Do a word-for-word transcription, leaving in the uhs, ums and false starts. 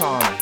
time.